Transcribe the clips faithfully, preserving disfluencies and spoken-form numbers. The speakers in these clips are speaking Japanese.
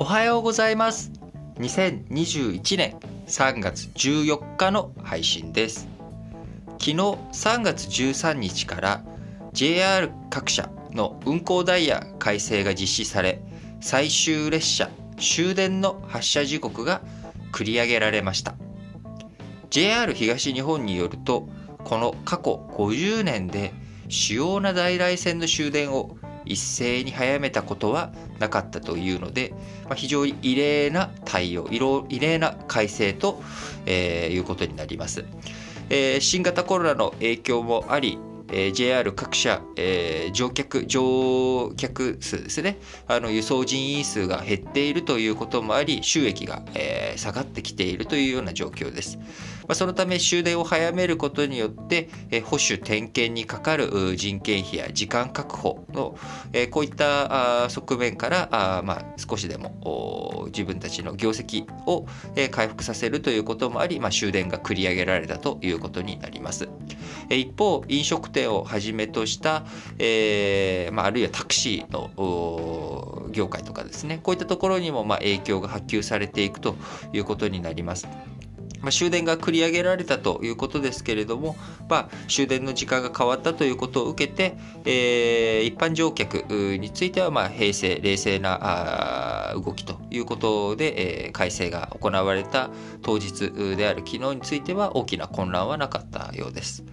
おはようございます。にせんにじゅういちねんさんがつじゅうよっかの配信です。昨日さんがつじゅうさんにちから ジェイアール 各社の運行ダイヤ改正が実施され、最終列車終電の発車時刻が繰り上げられました。 ジェイアール 東日本によると、この過去ごじゅうねんで主要な在来線の終電を一斉に早めたことはなかったというので、まあ、非常に異例な対応、異例な改正と、えー、いうことになります、えー、新型コロナの影響もあり、えー、ジェイアール 各社、えー、乗客乗客数ですね、あの輸送人員数が減っているということもあり、収益が、えー、下がってきているというような状況です。まあ、そのため終電を早めることによって、えー、保守点検にかかる人件費や時間確保の、えー、こういったあ側面からあ、まあ、少しでも自分たちの業績を、えー、回復させるということもあり、まあ、終電が繰り上げられたということになります。えー、一方、飲食店をはじめとした、えーまあ、あるいはタクシーの業界とかですね、こういったところにもまあ影響が波及されていくということになります。まあ、終電が繰り上げられたということですけれども、まあ、終電の時間が変わったということを受けて、えー、一般乗客についてはまあ平静冷静な動きということで、えー、改正が行われた当日である昨日については大きな混乱はなかったようです。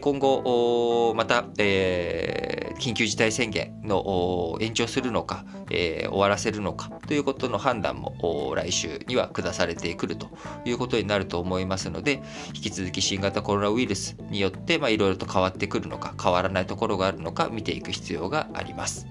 今後また緊急事態宣言の延長するのか終わらせるのかということの判断も来週には下されてくるということになると思いますので、引き続き新型コロナウイルスによっていろいろと変わってくるのか、変わらないところがあるのか見ていく必要があります。